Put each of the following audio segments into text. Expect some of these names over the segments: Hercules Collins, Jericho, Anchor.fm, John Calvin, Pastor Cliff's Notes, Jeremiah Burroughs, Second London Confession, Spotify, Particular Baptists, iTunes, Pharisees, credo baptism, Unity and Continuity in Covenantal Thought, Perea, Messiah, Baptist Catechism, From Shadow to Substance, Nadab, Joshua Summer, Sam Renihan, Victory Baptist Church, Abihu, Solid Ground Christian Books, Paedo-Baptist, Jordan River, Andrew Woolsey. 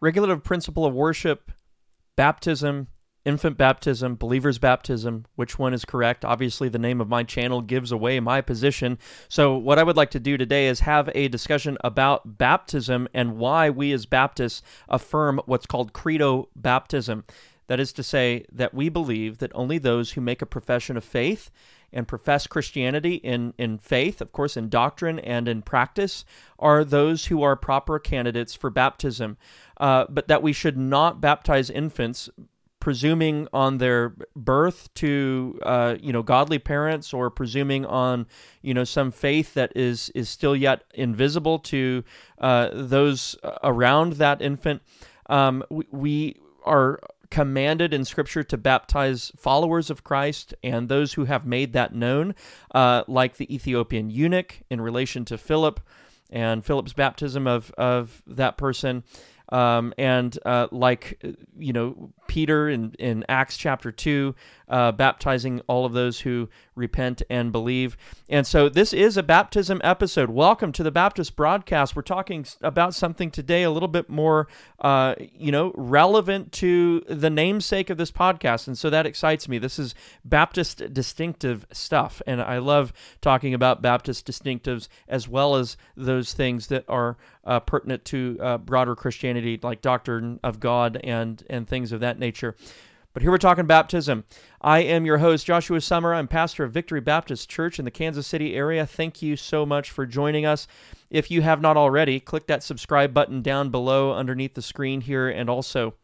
regulative principle of worship, baptism, infant baptism, believer's baptism, which one is correct? Obviously, the name of my channel gives away my position. So what I would like to do today is have a discussion about baptism and why we as Baptists affirm what's called credo baptism. That is to say that we believe that only those who make a profession of faith and profess Christianity in faith, of course, in doctrine and in practice, are those who are proper candidates for baptism, but that we should not baptize infants presuming on their birth to godly parents, or presuming on some faith that is still yet invisible to those around that infant. We are commanded in Scripture to baptize followers of Christ and those who have made that known, like the Ethiopian eunuch in relation to Philip and Philip's baptism of that person, and Peter in Acts chapter 2, baptizing all of those who repent and believe. And so this is a baptism episode. Welcome to the Baptist Broadcast. We're talking about something today a little bit more, relevant to the namesake of this podcast. And so that excites me. This is Baptist distinctive stuff. And I love talking about Baptist distinctives as well as those things that are pertinent to broader Christianity, like doctrine of God and things of that nature. But here we're talking baptism. I am your host, Joshua Summer. I'm pastor of Victory Baptist Church in the Kansas City area. Thank you so much for joining us. If you have not already, click that subscribe button down below underneath the screen here. And also,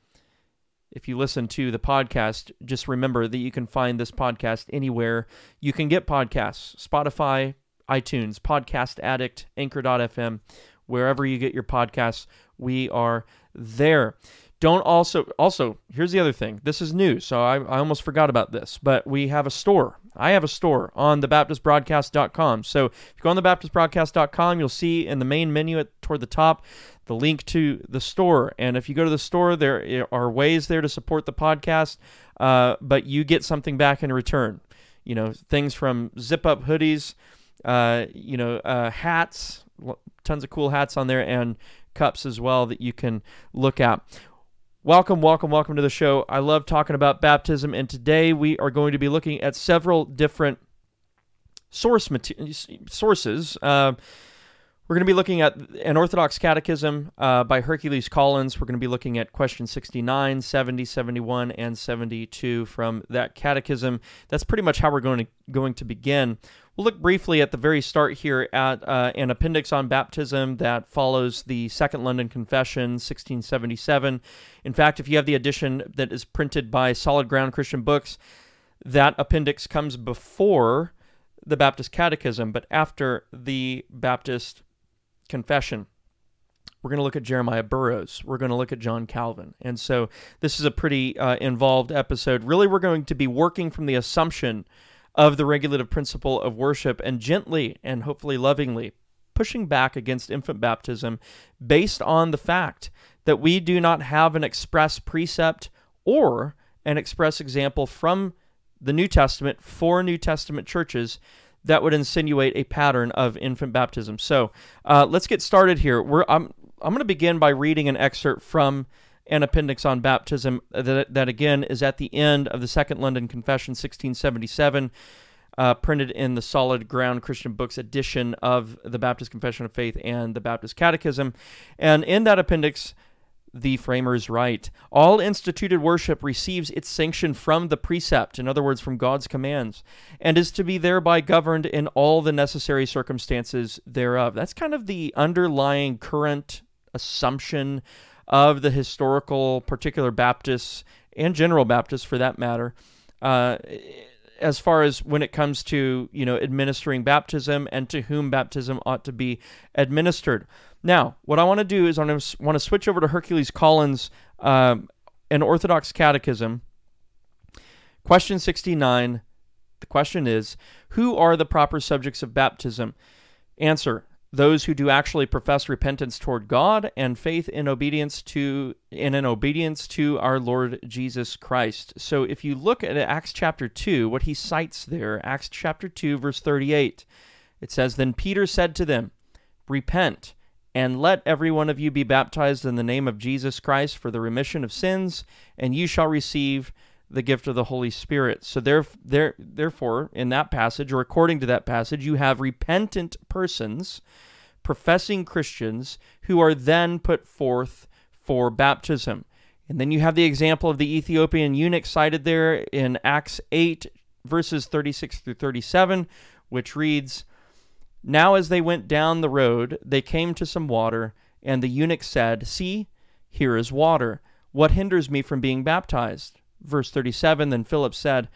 if you listen to the podcast, just remember that you can find this podcast anywhere you can get podcasts: Spotify, iTunes, Podcast Addict, Anchor.fm. Wherever you get your podcasts, we are there. Don't also, here's the other thing. This is new, so I almost forgot about this, but we have a store. I have a store on thebaptistbroadcast.com. So if you go on thebaptistbroadcast.com, you'll see in the main menu toward the top the link to the store. And if you go to the store, there are ways there to support the podcast, but you get something back in return. Things from zip-up hoodies, hats, tons of cool hats on there, and cups as well that you can look at. Welcome to the show. I love talking about baptism, and today we are going to be looking at several different sources. We're going to be looking at an Orthodox Catechism by Hercules Collins. We're going to be looking at question 69, 70, 71, and 72 from that catechism. That's pretty much how we're going to begin. We'll look briefly at the very start here at an appendix on baptism that follows the Second London Confession, 1677. In fact, if you have the edition that is printed by Solid Ground Christian Books, that appendix comes before the Baptist Catechism, but after the Baptist Confession. We're going to look at Jeremiah Burroughs. We're going to look at John Calvin. And so this is a pretty involved episode. Really, we're going to be working from the assumption of the regulative principle of worship and gently and hopefully lovingly pushing back against infant baptism based on the fact that we do not have an express precept or an express example from the New Testament for New Testament churches that would insinuate a pattern of infant baptism. So let's get started here. I'm going to begin by reading an excerpt from an appendix on baptism that again is at the end of the Second London Confession, 1677, printed in the Solid Ground Christian Books edition of the Baptist Confession of Faith and the Baptist Catechism. And in that appendix, the framers write, "All instituted worship receives its sanction from the precept," in other words, from God's commands, "and is to be thereby governed in all the necessary circumstances thereof." That's kind of the underlying current assumption of the historical Particular Baptists and General Baptists, for that matter, as far as when it comes to administering baptism and to whom baptism ought to be administered. Now, what I want to do is I want to switch over to Hercules Collins, an Orthodox Catechism. Question 69, the question is, who are the proper subjects of baptism? Answer, those who do actually profess repentance toward God and faith in obedience to our Lord Jesus Christ. So if you look at Acts chapter 2, what he cites there, Acts chapter 2, verse 38, it says, "Then Peter said to them, repent And let every one of you be baptized in the name of Jesus Christ for the remission of sins, and you shall receive the gift of the Holy Spirit. So therefore, in that passage, or according to that passage, you have repentant persons, professing Christians, who are then put forth for baptism. And then you have the example of the Ethiopian eunuch cited there in Acts 8, verses 36 through 37, which reads, "Now as they went down the road, they came to some water, and the eunuch said, 'See, here is water. What hinders me from being baptized?' Verse 37, then Philip said,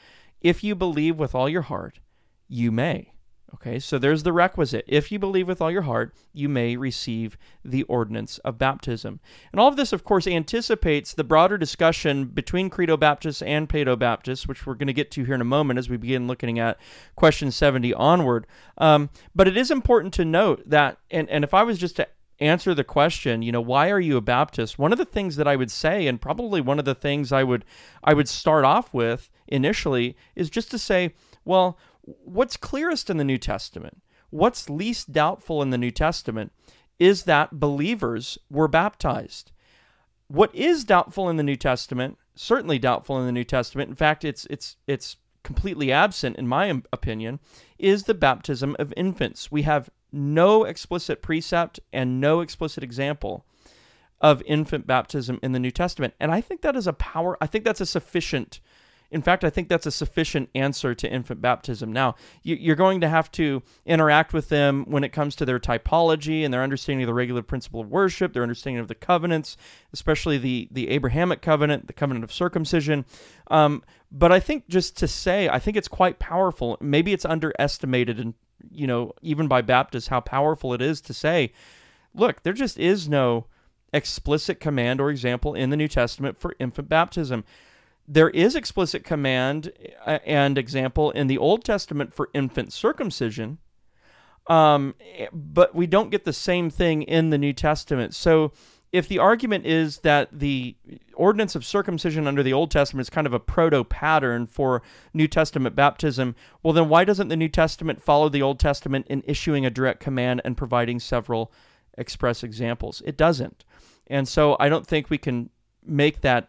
'If you believe with all your heart, you may.'" Okay, so there's the requisite. If you believe with all your heart, you may receive the ordinance of baptism. And all of this, of course, anticipates the broader discussion between Credo Baptists and Paido Baptists, which we're going to get to here in a moment as we begin looking at question 70 onward. But it is important to note that, and if I was just to answer the question, why are you a Baptist? One of the things that I would say, and probably one of the things I would start off with initially, is just to say, well, what's clearest in the New Testament? What's least doubtful in the New Testament is that believers were baptized. What is doubtful in the New Testament, certainly doubtful in the New Testament, in fact, it's completely absent, in my opinion, is the baptism of infants. We have no explicit precept and no explicit example of infant baptism in the New Testament. And I think that is a sufficient answer to infant baptism. Now, you're going to have to interact with them when it comes to their typology and their understanding of the regular principle of worship, their understanding of the covenants, especially the Abrahamic covenant, the covenant of circumcision. But I think I think it's quite powerful. Maybe it's underestimated, and even by Baptists, how powerful it is to say, look, there just is no explicit command or example in the New Testament for infant baptism. There is explicit command and example in the Old Testament for infant circumcision, but we don't get the same thing in the New Testament. So if the argument is that the ordinance of circumcision under the Old Testament is kind of a proto-pattern for New Testament baptism, well, then why doesn't the New Testament follow the Old Testament in issuing a direct command and providing several express examples? It doesn't. And so I don't think we can make that,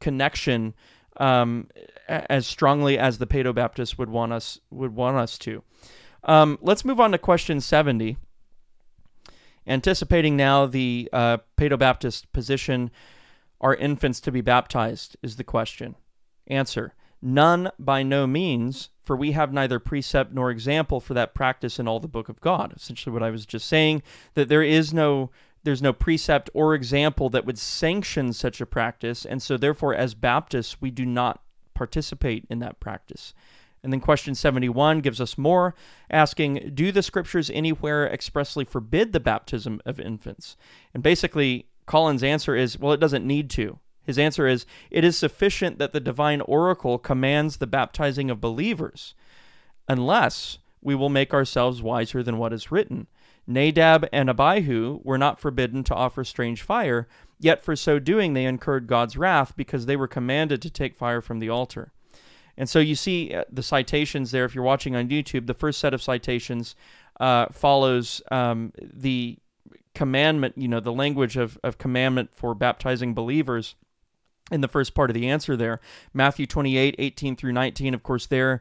connection as strongly as the Paido Baptists would want us to. Let's move on to question 70. Anticipating now the Paido Baptist position, are infants to be baptized, is the question. Answer: none, by no means, for we have neither precept nor example for that practice in all the book of God. Essentially what I was just saying, that there's no precept or example that would sanction such a practice, and so therefore as Baptists we do not participate in that practice. And then question 71 gives us more, asking, do the scriptures anywhere expressly forbid the baptism of infants? And basically Collins' answer is, well, it doesn't need to. His answer is, it is sufficient that the divine oracle commands the baptizing of believers, unless we will make ourselves wiser than what is written. Nadab and Abihu were not forbidden to offer strange fire, yet for so doing they incurred God's wrath, because they were commanded to take fire from the altar. And so you see the citations there. If you're watching on YouTube, the first set of citations follows the commandment, the language of commandment for baptizing believers in the first part of the answer there. Matthew 28, 18 through 19, of course, there.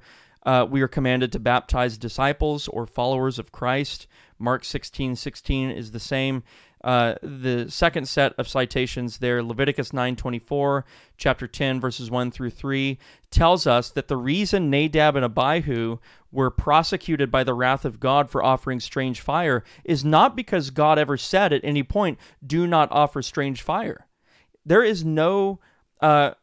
We are commanded to baptize disciples or followers of Christ. Mark 16:16 is the same. The second set of citations there, Leviticus 9:24, chapter 10, verses 1 through 3, tells us that the reason Nadab and Abihu were prosecuted by the wrath of God for offering strange fire is not because God ever said at any point, do not offer strange fire. There is no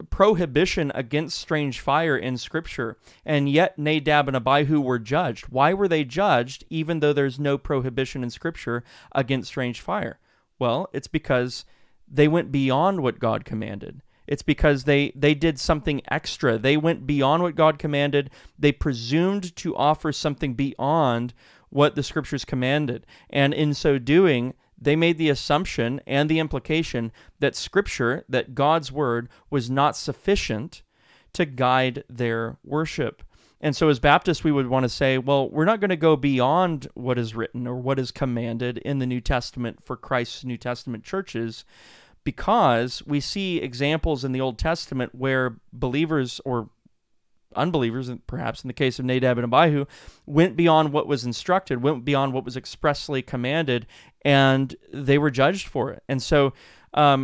prohibition against strange fire in Scripture, and yet Nadab and Abihu were judged. Why were they judged, even though there's no prohibition in Scripture against strange fire? Well, it's because they went beyond what God commanded. It's because they did something extra. They went beyond what God commanded. They presumed to offer something beyond what the Scriptures commanded, and in so doing, they made the assumption and the implication that Scripture, that God's Word, was not sufficient to guide their worship. And so as Baptists, we would want to say, well, we're not going to go beyond what is written or what is commanded in the New Testament for Christ's New Testament churches, because we see examples in the Old Testament where believers or unbelievers, and perhaps in the case of Nadab and Abihu, went beyond what was instructed, went beyond what was expressly commanded, and they were judged for it. And so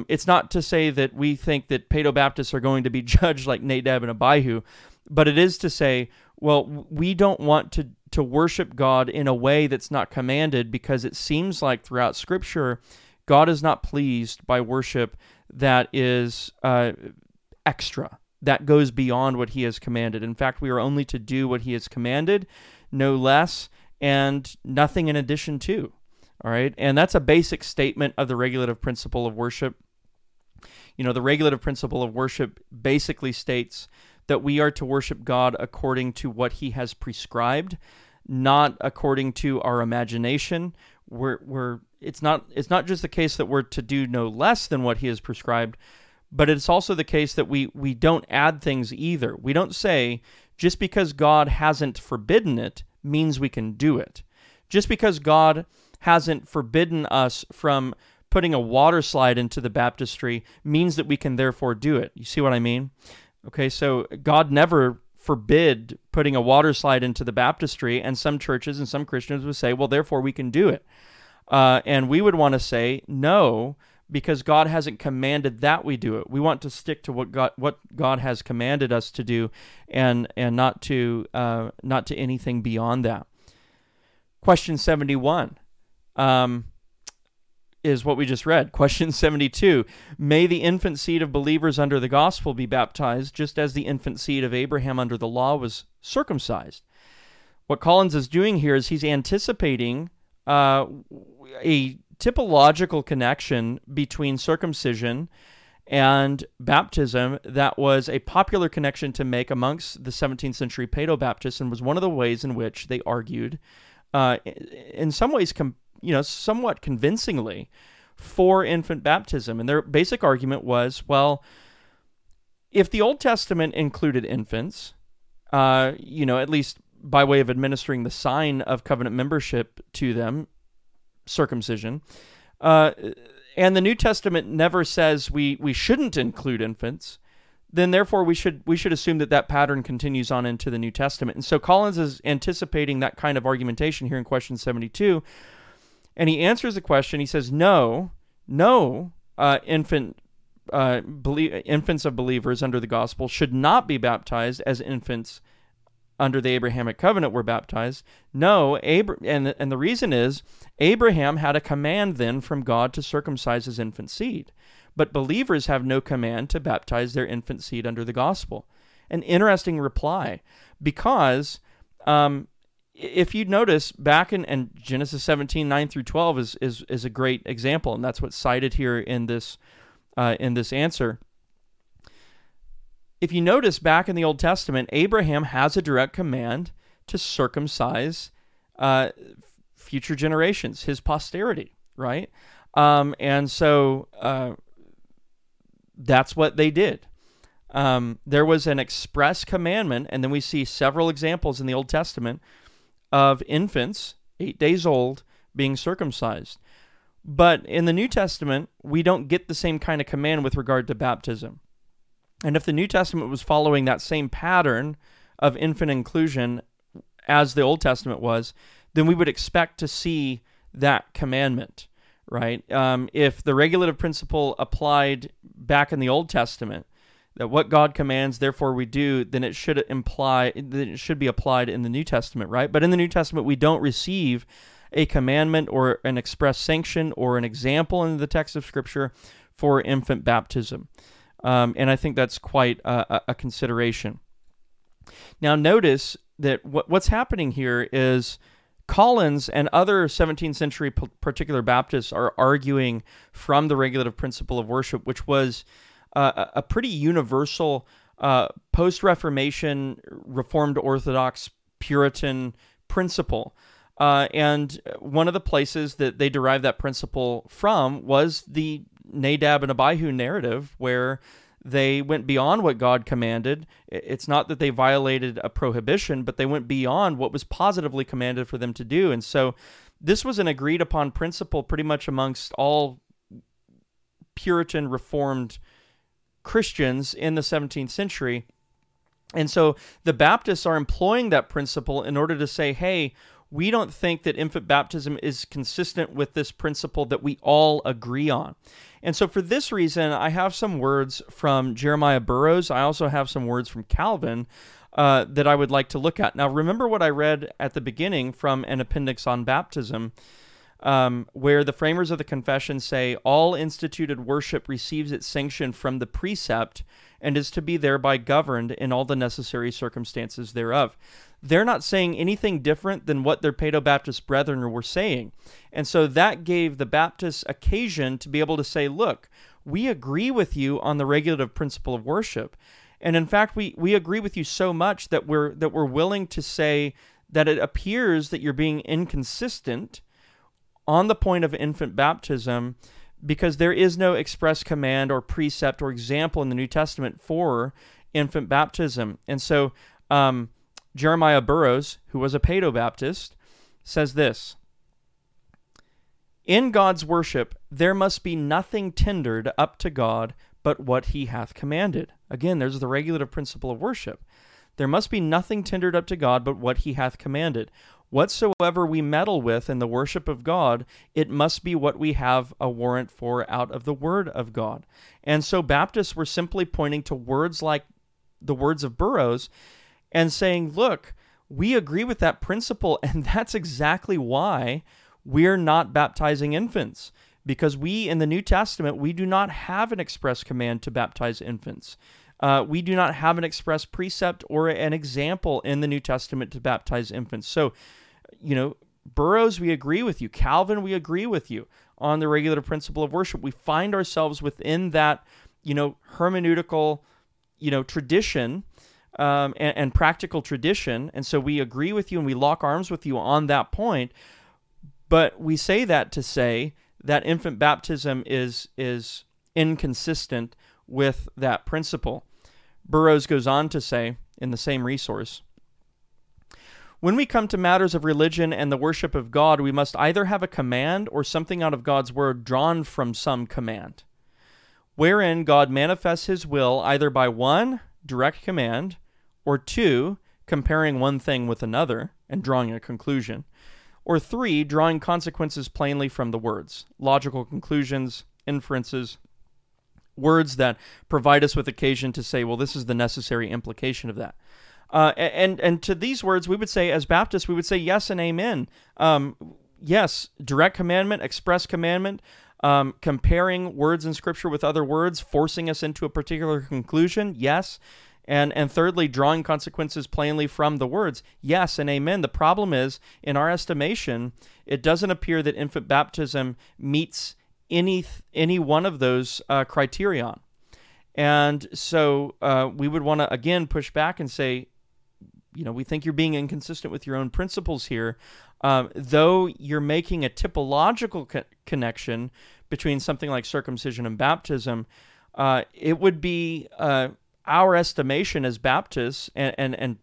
it's not to say that we think that Paedo-Baptists are going to be judged like Nadab and Abihu, but it is to say, well, we don't want to worship God in a way that's not commanded, because it seems like throughout Scripture, God is not pleased by worship that is extra, that goes beyond what he has commanded. In fact, we are only to do what he has commanded, no less, and nothing in addition to. All right? And that's a basic statement of the regulative principle of worship. You know, the regulative principle of worship basically states that we are to worship God according to what he has prescribed, not according to our imagination. It's not just the case that we're to do no less than what he has prescribed, but it's also the case that we don't add things either. We don't say, just because God hasn't forbidden it means we can do it. Just because God hasn't forbidden us from putting a water slide into the baptistry means that we can therefore do it. You see what I mean? Okay, so God never forbid putting a water slide into the baptistry, and some churches and some Christians would say, well, therefore we can do it. And we would want to say, no, because God hasn't commanded that we do it. We want to stick to what God has commanded us to do, and not to anything beyond that. Question 71 is what we just read. Question 72, may the infant seed of believers under the gospel be baptized, just as the infant seed of Abraham under the law was circumcised? What Collins is doing here is he's anticipating a typological connection between circumcision and baptism that was a popular connection to make amongst the 17th century Paedo-Baptists, and was one of the ways in which they argued, in some ways, somewhat convincingly, for infant baptism. And their basic argument was, well, if the Old Testament included infants, at least by way of administering the sign of covenant membership to them, circumcision, and the New Testament never says we shouldn't include infants, then therefore we should assume that pattern continues on into the New Testament. And so Collins is anticipating that kind of argumentation here in question 72, and he answers the question. He says, infants of believers under the gospel should not be baptized as infants under the Abrahamic covenant were baptized. No, and the reason is, Abraham had a command then from God to circumcise his infant seed, but believers have no command to baptize their infant seed under the gospel. An interesting reply, because if you notice back in Genesis 17, 9 through 12 is a great example, and that's what's cited here in this answer. If you notice back in the Old Testament, Abraham has a direct command to circumcise future generations, his posterity, right? And so that's what they did. There was an express commandment, and then we see several examples in the Old Testament of infants, 8 days old, being circumcised. But in the New Testament, we don't get the same kind of command with regard to baptism. And if the New Testament was following that same pattern of infant inclusion as the Old Testament was, then we would expect to see that commandment, right? If the regulative principle applied back in the Old Testament, that what God commands, therefore we do, then it should imply that it should be applied in the New Testament, right? But in the New Testament, we don't receive a commandment or an express sanction or an example in the text of Scripture for infant baptism. And I think that's quite a consideration. Now, notice that what's happening here is Collins and other 17th century Particular Baptists are arguing from the regulative principle of worship, which was a pretty universal post-Reformation, Reformed Orthodox, Puritan principle. And one of the places that they derived that principle from was the Nadab and Abihu narrative, where They went beyond what God commanded. It's not that they violated a prohibition, but they went beyond what was positively commanded for them to do. And so this was an agreed upon principle pretty much amongst all Puritan Reformed Christians in the 17th century. And so the Baptists are employing that principle in order to say, hey, we don't think that infant baptism is consistent with this principle that we all agree on. And so for this reason, I have some words from Jeremiah Burroughs. I also have some words from Calvin that I would like to look at. Now, remember what I read at the beginning from an appendix on baptism, where the framers of the confession say, all instituted worship receives its sanction from the precept and is to be thereby governed in all the necessary circumstances thereof. They're not saying anything different than what their Paedo-Baptist brethren were saying. And so that gave the Baptists occasion to be able to say, look, we agree with you on the regulative principle of worship. And in fact, we agree with you so much that we're willing to say that it appears that you're being inconsistent on the point of infant baptism, because there is no express command or precept or example in the New Testament for infant baptism. And so, Jeremiah Burroughs, who was a Paedo-Baptist, says this: in God's worship, there must be nothing tendered up to God but what he hath commanded. Again, there's the regulative principle of worship. There must be nothing tendered up to God but what he hath commanded. Whatsoever we meddle with in the worship of God, it must be what we have a warrant for out of the word of God. And so Baptists were simply pointing to words like the words of Burroughs and saying, look, we agree with that principle, and that's exactly why we're not baptizing infants, because we, in the New Testament, we do not have an express command to baptize infants. We do not have an express precept or an example in the New Testament to baptize infants. So, you know, Burroughs, we agree with you. Calvin, we agree with you on the regulative principle of worship. We find ourselves within that, you know, hermeneutical, you know, tradition, and practical tradition, and so we agree with you and we lock arms with you on that point. But we say that to say that infant baptism is inconsistent with that principle. Burroughs goes on to say in the same resource, when we come to matters of religion and the worship of God, we must either have a command or something out of God's word drawn from some command, wherein God manifests his will either by one, direct command, or two, comparing one thing with another and drawing a conclusion, or three, drawing consequences plainly from the words, logical conclusions, inferences, words that provide us with occasion to say, well, this is the necessary implication of that. And to these words, we would say, as Baptists, we would say yes and amen. Yes, direct commandment, express commandment, comparing words in Scripture with other words, forcing us into a particular conclusion, yes. And thirdly, drawing consequences plainly from the words, yes and amen. The problem is, in our estimation, it doesn't appear that infant baptism meets any one of those criterion. And so we would want to, again, push back and say, you know, we think you're being inconsistent with your own principles here, though you're making a typological connection between something like circumcision and baptism. It would be our estimation as Baptists, and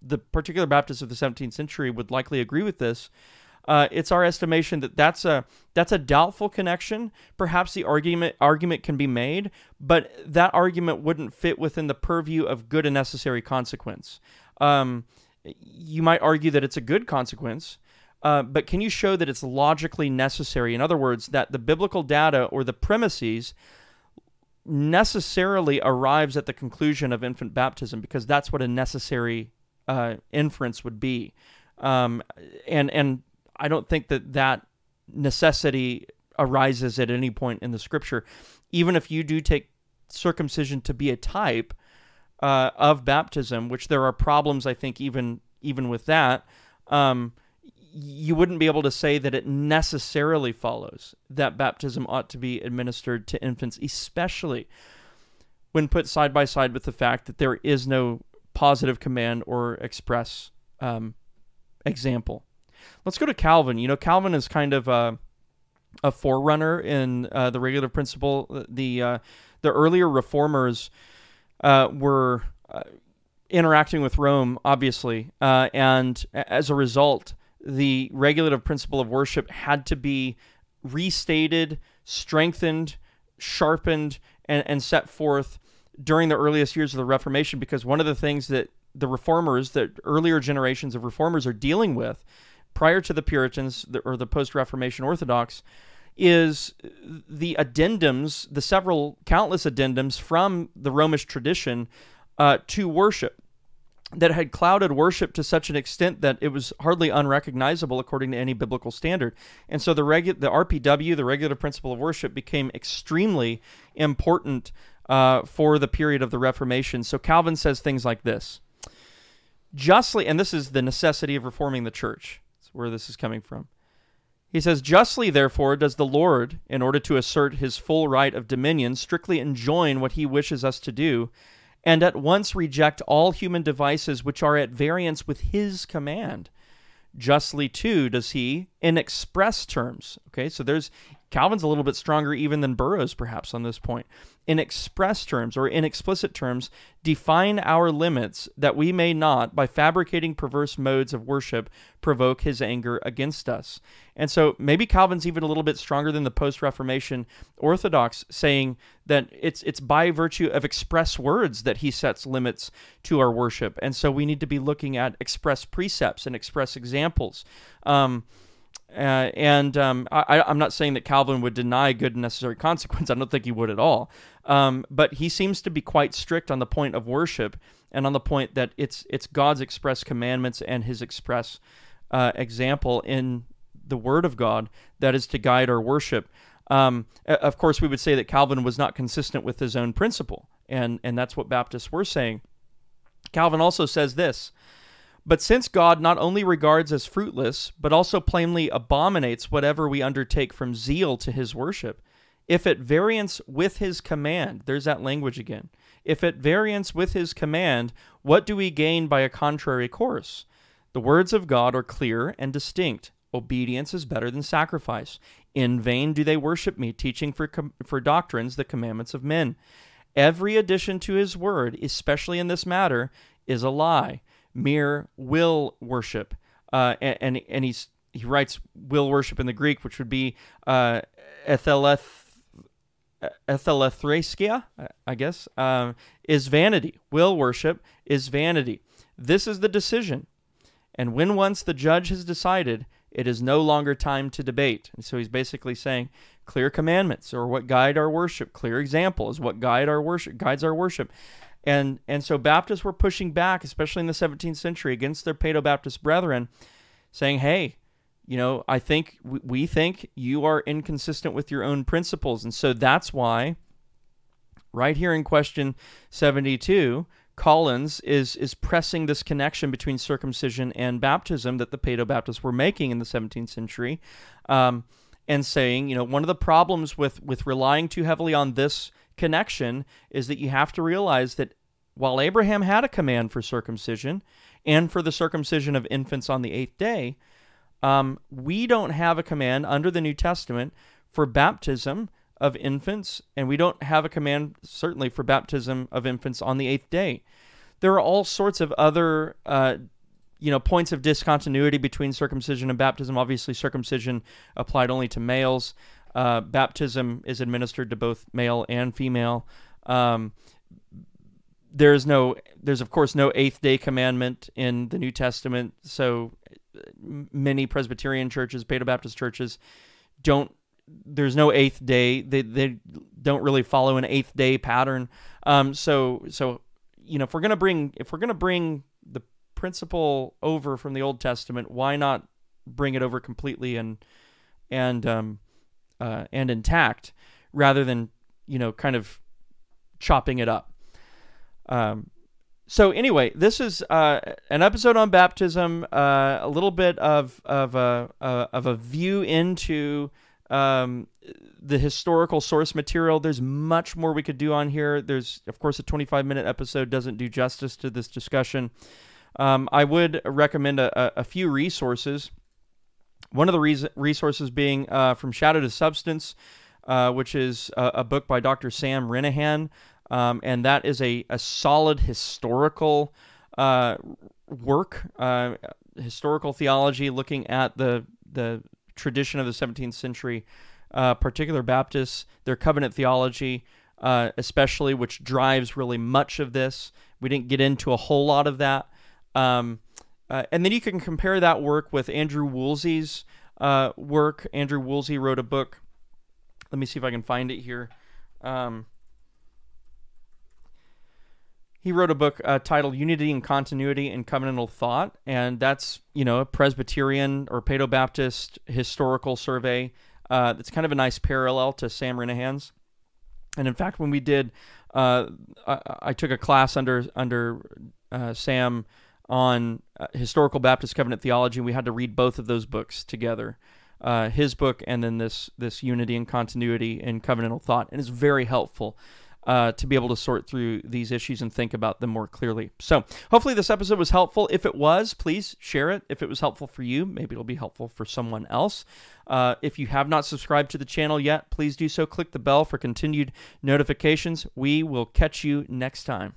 the particular Baptists of the 17th century would likely agree with this, it's our estimation that that's a doubtful connection. Perhaps the argument can be made, but that argument wouldn't fit within the purview of good and necessary consequence. You might argue that it's a good consequence, but can you show that it's logically necessary? In other words, that the biblical data or the premises necessarily arrives at the conclusion of infant baptism, because that's what a necessary inference would be. And I don't think that necessity arises at any point in the Scripture. Even if you do take circumcision to be a type of baptism, which there are problems, I think, even with that, you wouldn't be able to say that it necessarily follows that baptism ought to be administered to infants, especially when put side by side with the fact that there is no positive command or express example. Let's go to Calvin. You know, Calvin is kind of a forerunner in the regulative principle. The earlier reformers were interacting with Rome, obviously, and as a result, the regulative principle of worship had to be restated, strengthened, sharpened, and set forth during the earliest years of the Reformation, because one of the things that the reformers, that earlier generations of reformers are dealing with prior to the Puritans or the post-Reformation Orthodox is the addendums, the several countless addendums from the Romish tradition to worship that had clouded worship to such an extent that it was hardly unrecognizable according to any biblical standard. And so the RPW, the regulative principle of worship, became extremely important for the period of the Reformation. So Calvin says things like this. Justly, and this is the necessity of reforming the church. That's where this is coming from. He says, justly, therefore, does the Lord, in order to assert his full right of dominion, strictly enjoin what he wishes us to do, and at once reject all human devices which are at variance with his command. Justly, too, does he, in express terms. Okay, so Calvin's a little bit stronger even than Burroughs, perhaps, on this point. In express terms, or in explicit terms, define our limits that we may not, by fabricating perverse modes of worship, provoke his anger against us. And so maybe Calvin's even a little bit stronger than the post-Reformation Orthodox, saying that it's by virtue of express words that he sets limits to our worship. And so we need to be looking at express precepts and express examples. I'm not saying that Calvin would deny good and necessary consequence. I don't think he would at all. But he seems to be quite strict on the point of worship and on the point that it's God's express commandments and his express example in the Word of God that is to guide our worship. Of course, we would say that Calvin was not consistent with his own principle, and that's what Baptists were saying. Calvin also says this, but since God not only regards as fruitless, but also plainly abominates whatever we undertake from zeal to his worship, if at variance with his command, there's that language again, if at variance with his command, what do we gain by a contrary course? The words of God are clear and distinct. Obedience is better than sacrifice. In vain do they worship me, teaching for doctrines the commandments of men. Every addition to his word, especially in this matter, is a lie. Mere will worship, and he writes will worship in the Greek, which would be ethelethereskia, I guess, is vanity. Will worship is vanity. This is the decision, and when once the judge has decided, it is no longer time to debate. And so he's basically saying clear commandments are what guide our worship, clear example is what guides our worship. And so Baptists were pushing back, especially in the 17th century, against their Paedo-Baptist brethren, saying, hey, you know, we think you are inconsistent with your own principles. And so that's why, right here in question 72, Collins is pressing this connection between circumcision and baptism that the Paedo-Baptists were making in the 17th century, and saying, you know, one of the problems with relying too heavily on this connection is that you have to realize that while Abraham had a command for circumcision and for the circumcision of infants on the 8th day, we don't have a command under the New Testament for baptism of infants, and we don't have a command certainly for baptism of infants on the 8th day. There are all sorts of other points of discontinuity between circumcision and baptism. Obviously, circumcision applied only to males. Baptism is administered to both male and female. There's of course no eighth day commandment in the New Testament. So many Presbyterian churches, Paedo-Baptist churches, there's no eighth day. They don't really follow an eighth day pattern. So if we're going to bring the principle over from the Old Testament, why not bring it over completely and intact, rather than, you know, kind of chopping it up. So anyway, this is an episode on baptism, a little bit of a view into the historical source material. There's much more we could do on here. There's, of course, a 25-minute episode doesn't do justice to this discussion. I would recommend a few resources. One of the resources being From Shadow to Substance, which is a book by Dr. Sam Renihan, and that is a solid historical work, historical theology, looking at the tradition of the 17th century, Particular Baptists, their covenant theology, especially, which drives really much of this. We didn't get into a whole lot of that. And then you can compare that work with Andrew Woolsey's work. Andrew Woolsey wrote a book. Let me see if I can find it here. He wrote a book titled Unity and Continuity in Covenantal Thought, and that's, you know, a Presbyterian or Paedo-Baptist historical survey. That's kind of a nice parallel to Sam Renihan's. And in fact, when we did, I took a class under Sam on historical Baptist covenant theology, and we had to read both of those books together, his book and then this Unity and Continuity in Covenantal Thought. And it's very helpful to be able to sort through these issues and think about them more clearly. So hopefully this episode was helpful. If it was, please share it. If it was helpful for you, maybe it'll be helpful for someone else. If you have not subscribed to the channel yet, please do so. Click the bell for continued notifications. We will catch you next time.